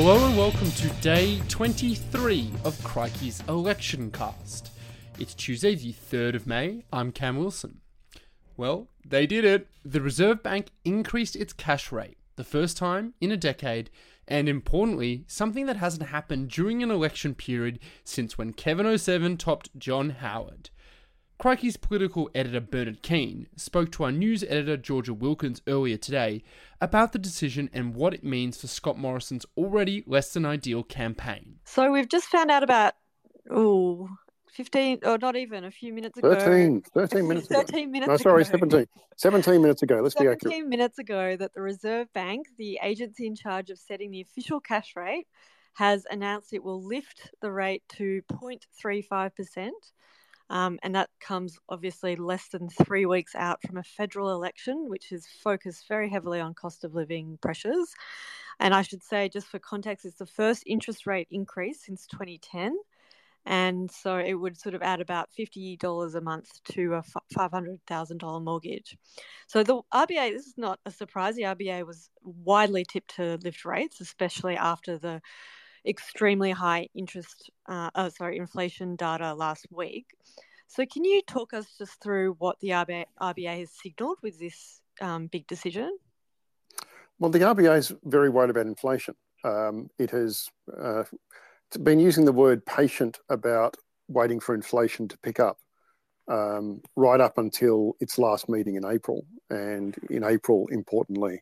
Hello and welcome to day 23 of Crikey's election cast. It's Tuesday the 3rd of May. I'm Cam Wilson. Well, they did it. The Reserve Bank increased its cash rate, the first time in a decade, and importantly, something that hasn't happened during an election period since when Kevin 07 topped John Howard. Crikey's political editor Bernard Keane spoke to our news editor Georgia Wilkins earlier today about the decision and what it means for Scott Morrison's already less than ideal campaign. So we've just found out about, 15, or not even, a few minutes ago. 17 minutes ago. Let's be accurate. 17 minutes ago that the Reserve Bank, the agency in charge of setting the official cash rate, has announced it will lift the rate to 0.35%. And that comes obviously less than 3 weeks out from a federal election, which is focused very heavily on cost of living pressures. And I should say, just for context, it's the first interest rate increase since 2010. And so it would sort of add about $50 a month to a $500,000 mortgage. So the RBA, this is not a surprise. The RBA was widely tipped to lift rates, especially after the extremely high inflation data last week. So can you talk us just through what the RBA has signalled with this big decision? Well, the RBA is very worried about inflation. It has been using the word patient about waiting for inflation to pick up right up until its last meeting in April. And in April, importantly,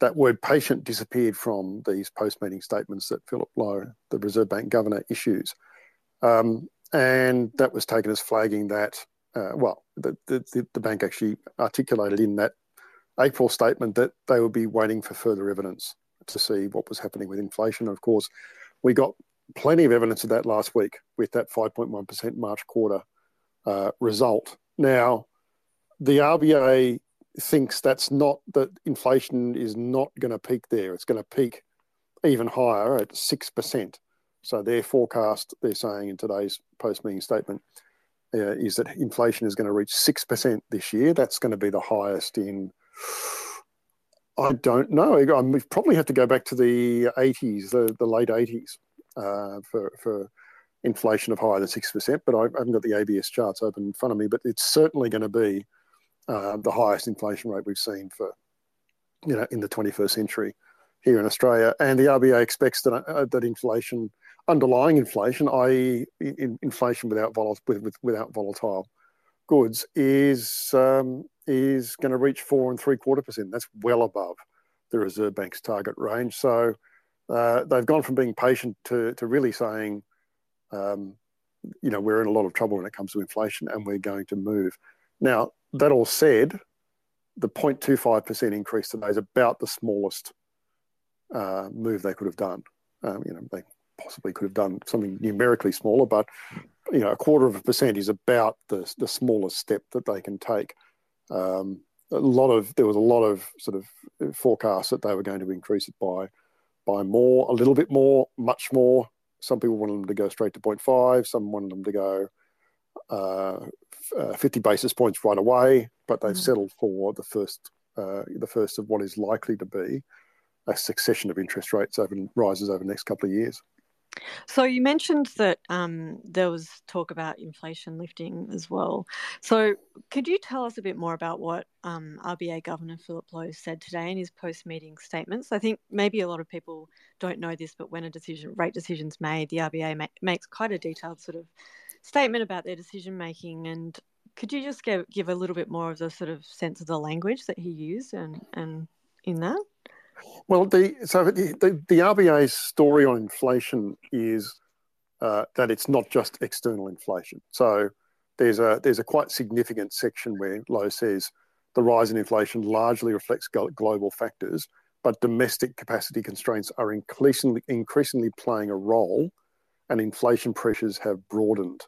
that word patient disappeared from these post-meeting statements that Philip Lowe, the Reserve Bank governor, issues. And that was taken as flagging that, the bank actually articulated in that April statement that they would be waiting for further evidence to see what was happening with inflation. And of course, we got plenty of evidence of that last week with that 5.1% March quarter result. Now, the RBA thinks that inflation is not going to peak there. It's going to peak even higher at 6%. So their forecast, they're saying in today's post-meeting statement, is that inflation is going to reach 6% this year. That's going to be the highest in, I don't know, we probably have to go back to the 80s, the late 80s for inflation of higher than 6%, but I haven't got the ABS charts open in front of me, but it's certainly going to be the highest inflation rate we've seen for, in the 21st century here in Australia. And the RBA expects that inflation, underlying inflation, i.e. inflation without volatile goods, is going to reach 4.75%. That's well above the Reserve Bank's target range. So they've gone from being patient to really saying, we're in a lot of trouble when it comes to inflation and we're going to move. Now, that all said, the 0.25% increase today is about the smallest move they could have done. They possibly could have done something numerically smaller, but, a 0.25% is about the smallest step that they can take. There was a lot of sort of forecasts that they were going to increase it by more, a little bit more, much more. Some people wanted them to go straight to 0.5. Some wanted them to go 50 basis points right away, but they've settled for the first of what is likely to be a succession of interest rates rises over the next couple of years. So you mentioned that there was talk about inflation lifting as well. So could you tell us a bit more about what RBA Governor Philip Lowe said today in his post-meeting statements? I think maybe a lot of people don't know this, but when a rate decision's made, the RBA makes quite a detailed sort of statement about their decision making, and could you just give a little bit more of the sort of sense of the language that he used and in that? Well, the RBA's story on inflation is that it's not just external inflation. So there's a quite significant section where Lowe says the rise in inflation largely reflects global factors, but domestic capacity constraints are increasingly playing a role. And inflation pressures have broadened,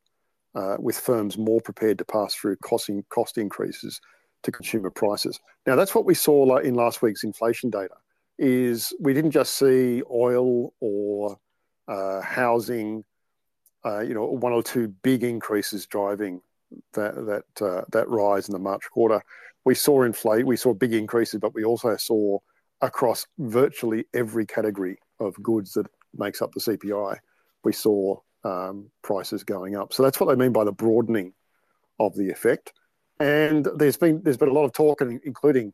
with firms more prepared to pass through cost increases to consumer prices. Now, that's what we saw in last week's inflation data, is we didn't just see oil or housing, one or two big increases driving that rise in the March quarter. We saw big increases, but we also saw across virtually every category of goods that makes up the CPI, we saw prices going up. So that's what I mean by the broadening of the effect. And there's been a lot of talk, including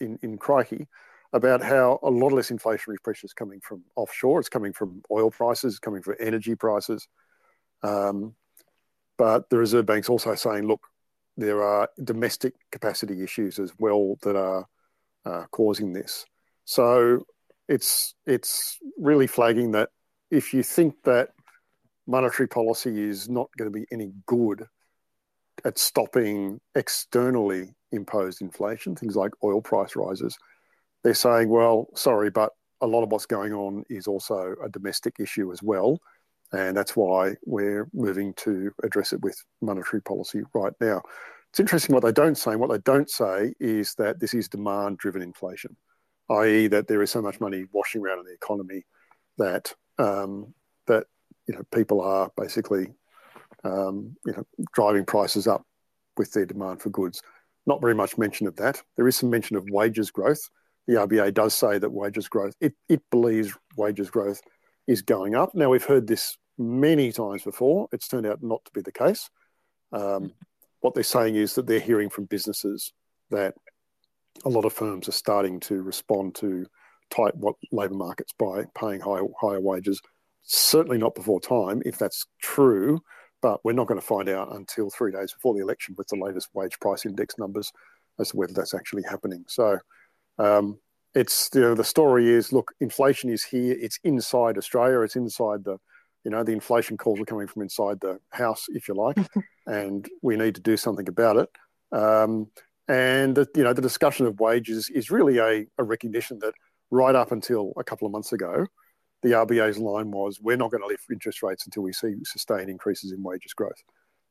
in Crikey, about how a lot of less inflationary pressure is coming from offshore. It's coming from oil prices, it's coming from energy prices. But the Reserve Bank's also saying, look, there are domestic capacity issues as well that are causing this. So it's really flagging that if you think that monetary policy is not going to be any good at stopping externally imposed inflation, things like oil price rises, they're saying, well, sorry, but a lot of what's going on is also a domestic issue as well. And that's why we're moving to address it with monetary policy right now. It's interesting what they don't say. And what they don't say is that this is demand-driven inflation, i.e. that there is so much money washing around in the economy that, people are basically, driving prices up with their demand for goods. Not very much mention of that. There is some mention of wages growth. The RBA does say that wages growth, it believes wages growth is going up. Now, we've heard this many times before. It's turned out not to be the case. What they're saying is that they're hearing from businesses that a lot of firms are starting to respond to tight labour markets by paying higher wages. Certainly not before time, if that's true, but we're not going to find out until 3 days before the election with the latest wage price index numbers as to whether that's actually happening. So it's, the story is, look, inflation is here. It's inside Australia. It's inside the inflation calls are coming from inside the house, if you like, and we need to do something about it. The discussion of wages is really a recognition that right up until a couple of months ago, the RBA's line was, we're not going to lift interest rates until we see sustained increases in wages growth.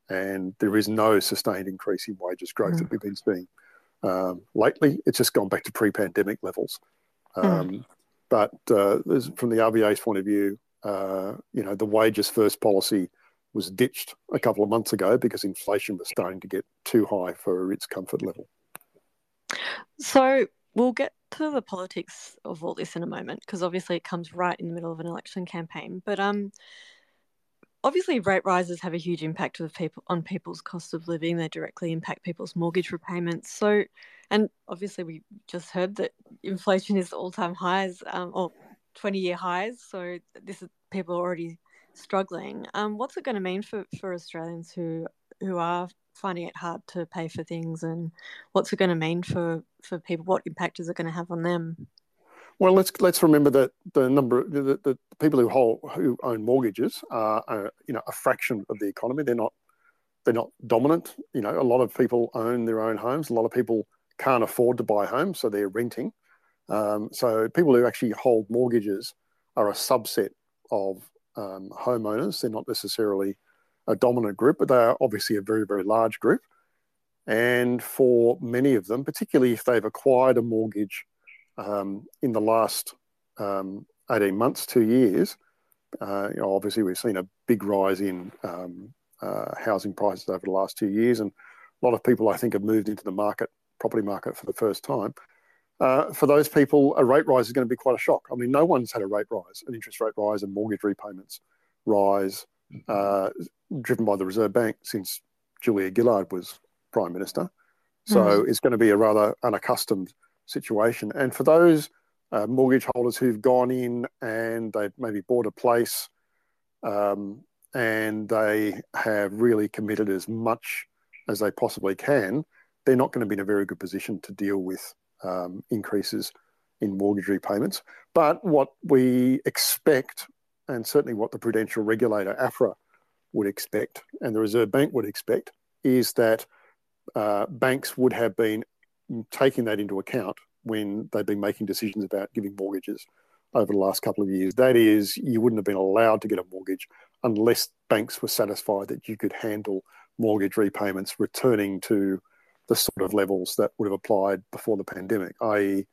And there is no sustained increase in wages growth that we've been seeing lately. It's just gone back to pre-pandemic levels. But from the RBA's point of view, the wages first policy was ditched a couple of months ago because inflation was starting to get too high for its comfort level. So we'll get to the politics of all this in a moment, because obviously it comes right in the middle of an election campaign. But obviously rate rises have a huge impact on people's cost of living. They directly impact people's mortgage repayments. So, and obviously we just heard that inflation is all-time highs, 20-year highs. So this is, people are already struggling. What's it going to mean for Australians who are finding it hard to pay for things, and what's it going to mean for people? What impact is it going to have on them? Well, let's remember that the people who own mortgages are a fraction of the economy. They're not dominant. A lot of people own their own homes. A lot of people can't afford to buy homes, so they're renting. So people who actually hold mortgages are a subset of homeowners. They're not necessarily a dominant group, but they are obviously a very, very large group. And for many of them, particularly if they've acquired a mortgage in the last 18 months, 2 years, obviously we've seen a big rise in housing prices over the last 2 years. And a lot of people, I think, have moved into the property market for the first time. For those people, a rate rise is going to be quite a shock. I mean, no one's had a rate rise, an interest rate rise and mortgage repayments rise driven by the Reserve Bank since Julia Gillard was Prime Minister. So it's going to be a rather unaccustomed situation. And for those mortgage holders who've gone in and they've maybe bought a place and they have really committed as much as they possibly can, they're not going to be in a very good position to deal with increases in mortgage repayments. But what we expect, and certainly what the prudential regulator, AFRA, would expect, and the Reserve Bank would expect, is that banks would have been taking that into account when they've been making decisions about giving mortgages over the last couple of years. That is, you wouldn't have been allowed to get a mortgage unless banks were satisfied that you could handle mortgage repayments returning to the sort of levels that would have applied before the pandemic, i.e.,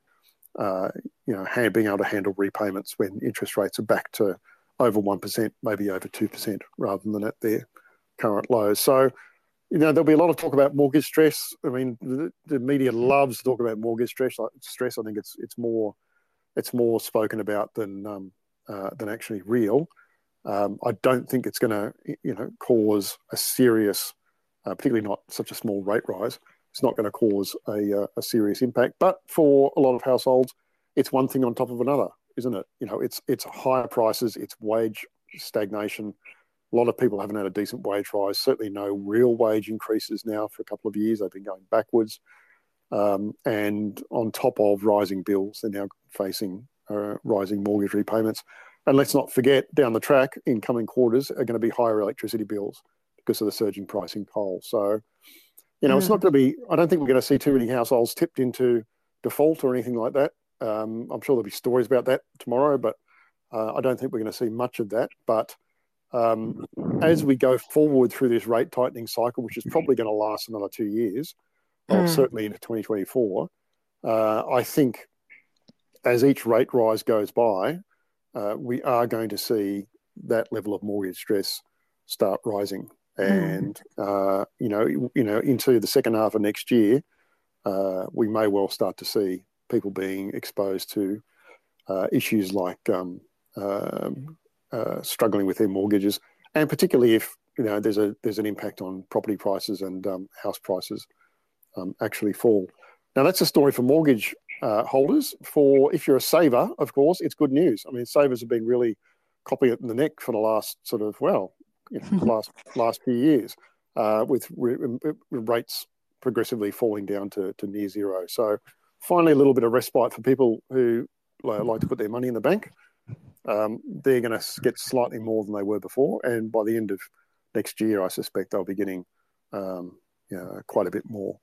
being able to handle repayments when interest rates are back to over 1%, maybe over 2%, rather than at their current lows. So you know, there'll be a lot of talk about mortgage stress. I mean, the media loves to talk about mortgage stress. I think it's more spoken about than actually real. I don't think it's going to, you know, cause a serious, particularly not such a small rate rise. It's not going to cause a serious impact. But for a lot of households, it's one thing on top of another, isn't it? You know, it's higher prices, it's wage stagnation. A lot of people haven't had a decent wage rise, certainly no real wage increases now for a couple of years. They've been going backwards. And on top of rising bills, they're now facing rising mortgage repayments. And let's not forget, down the track, in coming quarters, are going to be higher electricity bills because of the surging price in coal. So, you know, It's not going to be, I don't think we're going to see too many households tipped into default or anything like that. I'm sure there'll be stories about that tomorrow, but I don't think we're going to see much of that. But as we go forward through this rate tightening cycle, which is probably going to last another 2 years, or certainly into 2024, I think as each rate rise goes by, we are going to see that level of mortgage stress start rising. And, you know, into the second half of next year, we may well start to see people being exposed to issues like struggling with their mortgages, and particularly if, you know, there's an impact on property prices and house prices actually fall. Now, that's a story for mortgage holders. For if you're a saver, of course, it's good news. I mean, savers have been really copying it in the neck for the last sort of, well, you know, last few years, with rates progressively falling down to near zero. So finally, a little bit of respite for people who like to put their money in the bank. They're going to get slightly more than they were before, and by the end of next year, I suspect they'll be getting you know, quite a bit more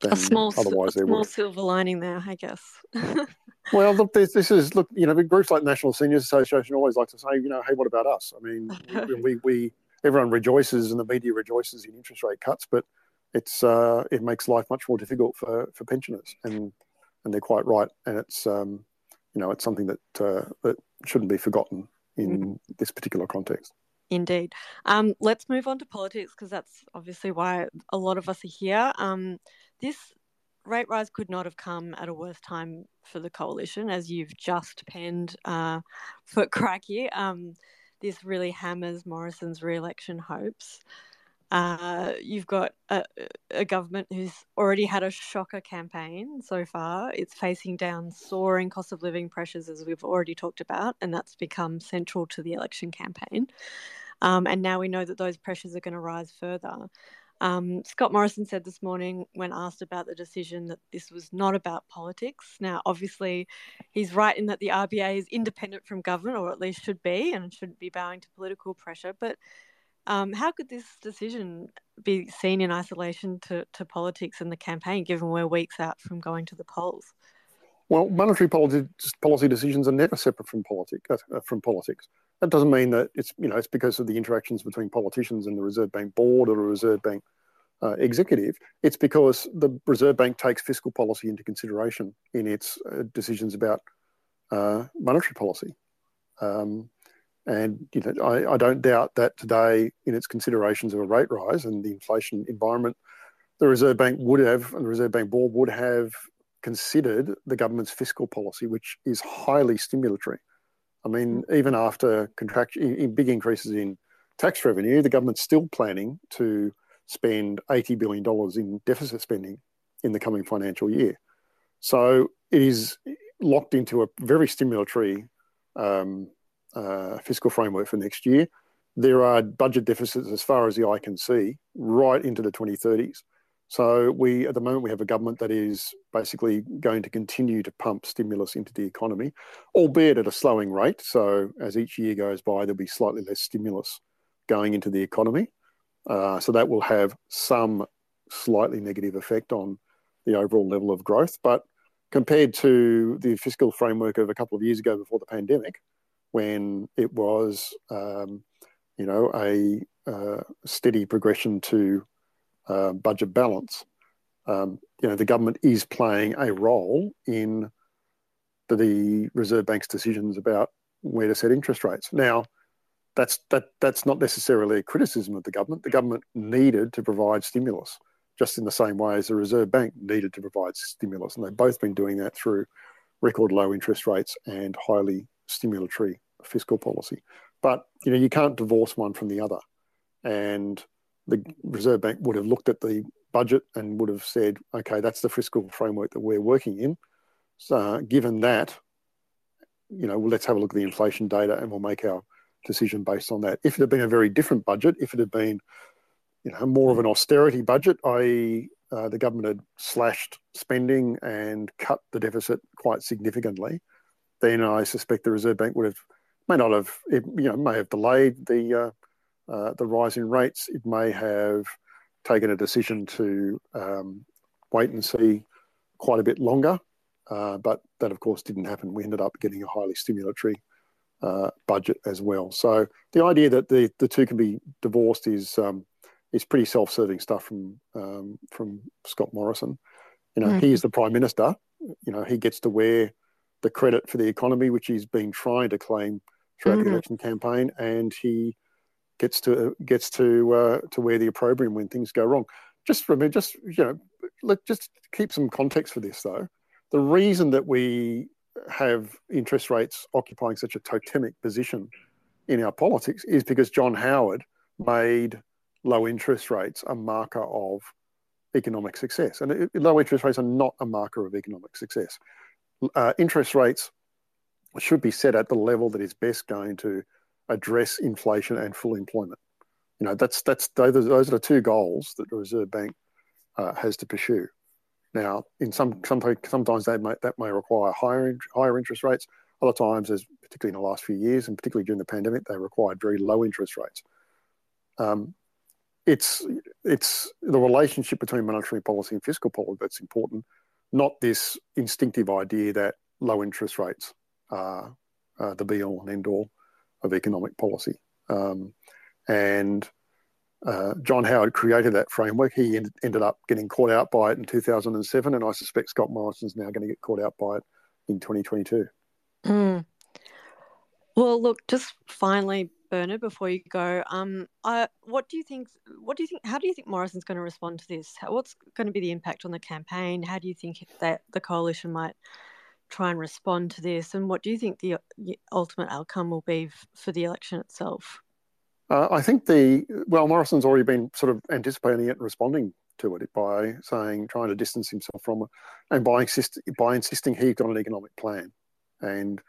than otherwise they would. A small silver lining there, I guess. Well, look, this is you know, groups like National Seniors Association always like to say, you know, hey, what about us? I mean, we everyone rejoices and the media rejoices in interest rate cuts, but it's it makes life much more difficult for pensioners, and they're quite right, and it's you know, it's something that shouldn't be forgotten in this particular context. Indeed. Let's move on to politics, because that's obviously why a lot of us are here. This rate rise could not have come at a worse time for the coalition, as you've just penned for Crikey. This really hammers Morrison's re-election hopes. You've got a government who's already had a shocker campaign so far. It's facing down soaring cost of living pressures, as we've already talked about, and that's become central to the election campaign. And now we know that those pressures are going to rise further. Scott Morrison said this morning, when asked about the decision, that this was not about politics. Now, obviously, he's right in that the RBA is independent from government, or at least should be, and shouldn't be bowing to political pressure. But how could this decision be seen in isolation to politics and the campaign, given we're weeks out from going to the polls? Well, monetary policy decisions are never separate from politics. That doesn't mean that it's, you know, it's because of the interactions between politicians and the Reserve Bank board or the Reserve Bank executive. It's because the Reserve Bank takes fiscal policy into consideration in its decisions about monetary policy. And you know, I don't doubt that today, in its considerations of a rate rise and the inflation environment, the Reserve Bank would have, and the Reserve Bank board would have, considered the government's fiscal policy, which is highly stimulatory. I mean, even after big increases in tax revenue, the government's still planning to spend $80 billion in deficit spending in the coming financial year. So it is locked into a very stimulatory fiscal framework for next year. There are budget deficits, as far as the eye can see, right into the 2030s. So at the moment, we have a government that is basically going to continue to pump stimulus into the economy, albeit at a slowing rate. So as each year goes by, there'll be slightly less stimulus going into the economy. So that will have some slightly negative effect on the overall level of growth. But compared to the fiscal framework of a couple of years ago before the pandemic, when it was, you know, a steady progression to budget balance. You know, the government is playing a role in the Reserve Bank's decisions about where to set interest rates. Now, that's not necessarily a criticism of the government. The government needed to provide stimulus, just in the same way as the Reserve Bank needed to provide stimulus. And they've both been doing that through record low interest rates and highly stimulatory fiscal policy. But, you know, you can't divorce one from the other. And the Reserve Bank would have looked at the budget and would have said, okay, that's the fiscal framework that we're working in. So given that, you know, well, let's have a look at the inflation data and we'll make our decision based on that. If it had been a very different budget, if it had been, you know, more of an austerity budget, i.e. the government had slashed spending and cut the deficit quite significantly, then I suspect the Reserve Bank would have, may have delayed the rise in rates. It may have taken a decision to wait and see quite a bit longer, but that, of course, didn't happen. We ended up getting a highly stimulatory budget as well. So the idea that the two can be divorced is pretty self-serving stuff from Scott Morrison. You know, he is the Prime Minister. You know, he gets to wear the credit for the economy, which he's been trying to claim throughout the election campaign, and he gets to wear the opprobrium when things go wrong. Just keep some context for this though. The reason that we have interest rates occupying such a totemic position in our politics is because John Howard made low interest rates a marker of economic success. And low interest rates are not a marker of economic success. Interest rates should be set at the level that is best going to address inflation and full employment. You know, those are the two goals that the Reserve Bank has to pursue. Now, in sometimes that may require higher interest rates. Other times, as particularly in the last few years, and particularly during the pandemic, they required very low interest rates. It's the relationship between monetary policy and fiscal policy that's important, not this instinctive idea that low interest rates are the be-all and end-all of economic policy. John Howard created that framework. He ended up getting caught out by it in 2007, and I suspect Scott Morrison's now going to get caught out by it in 2022. Well, look, just finally, Bernard, before you go, how do you think Morrison's going to respond to this? What's going to be the impact on the campaign? How do you think that the coalition might try and respond to this? And what do you think the ultimate outcome will be for the election itself? I think Morrison's already been sort of anticipating it and responding to it by trying to distance himself from it, and by insisting he's got an economic plan, and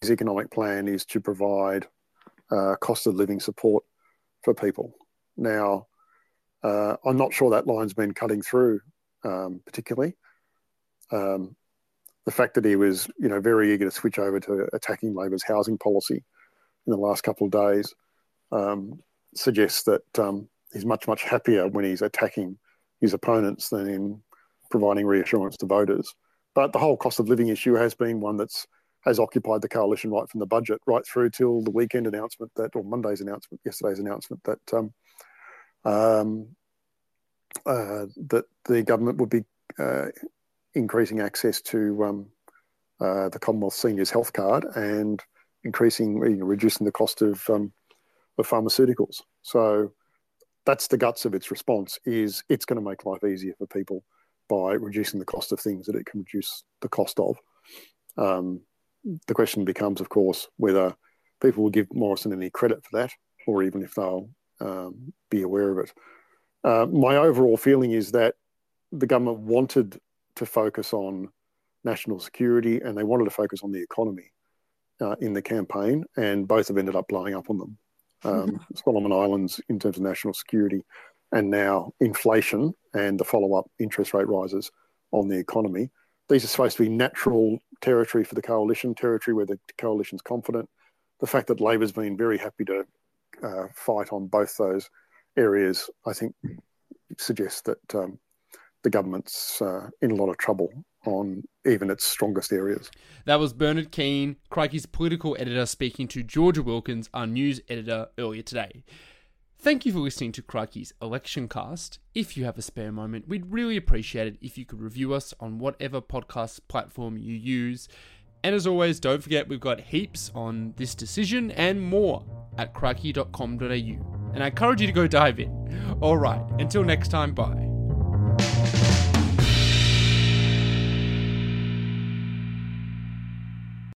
his economic plan is to provide cost of living support for people. Now, I'm not sure that line's been cutting through particularly. The fact that he was, you know, very eager to switch over to attacking Labor's housing policy in the last couple of days suggests that he's much, much happier when he's attacking his opponents than in providing reassurance to voters. But the whole cost of living issue has been one that's has occupied the coalition right from the budget right through till the yesterday's announcement that that the government would be increasing access to the Commonwealth Seniors Health Card and reducing the cost of pharmaceuticals. So that's the guts of its response. Is it's going to make life easier for people by reducing the cost of things that it can reduce the cost of. The question becomes, of course, whether people will give Morrison any credit for that, or even if they'll be aware of it. My overall feeling is that the government wanted to focus on national security and they wanted to focus on the economy in the campaign, and both have ended up blowing up on them. Solomon Islands in terms of national security, and now inflation and the follow-up interest rate rises on the economy. These are supposed to be natural territory for the coalition, territory where the coalition's confident. The fact that Labor's been very happy to fight on both those areas, I think, suggests that the government's in a lot of trouble on even its strongest areas. That was Bernard Keane, Crikey's political editor, speaking to Georgia Wilkins, our news editor, earlier today. Thank you for listening to Crikey's Election Cast. If you have a spare moment, we'd really appreciate it if you could review us on whatever podcast platform you use. And as always, don't forget we've got heaps on this decision and more at crikey.com.au. And I encourage you to go dive in. Alright, until next time, bye.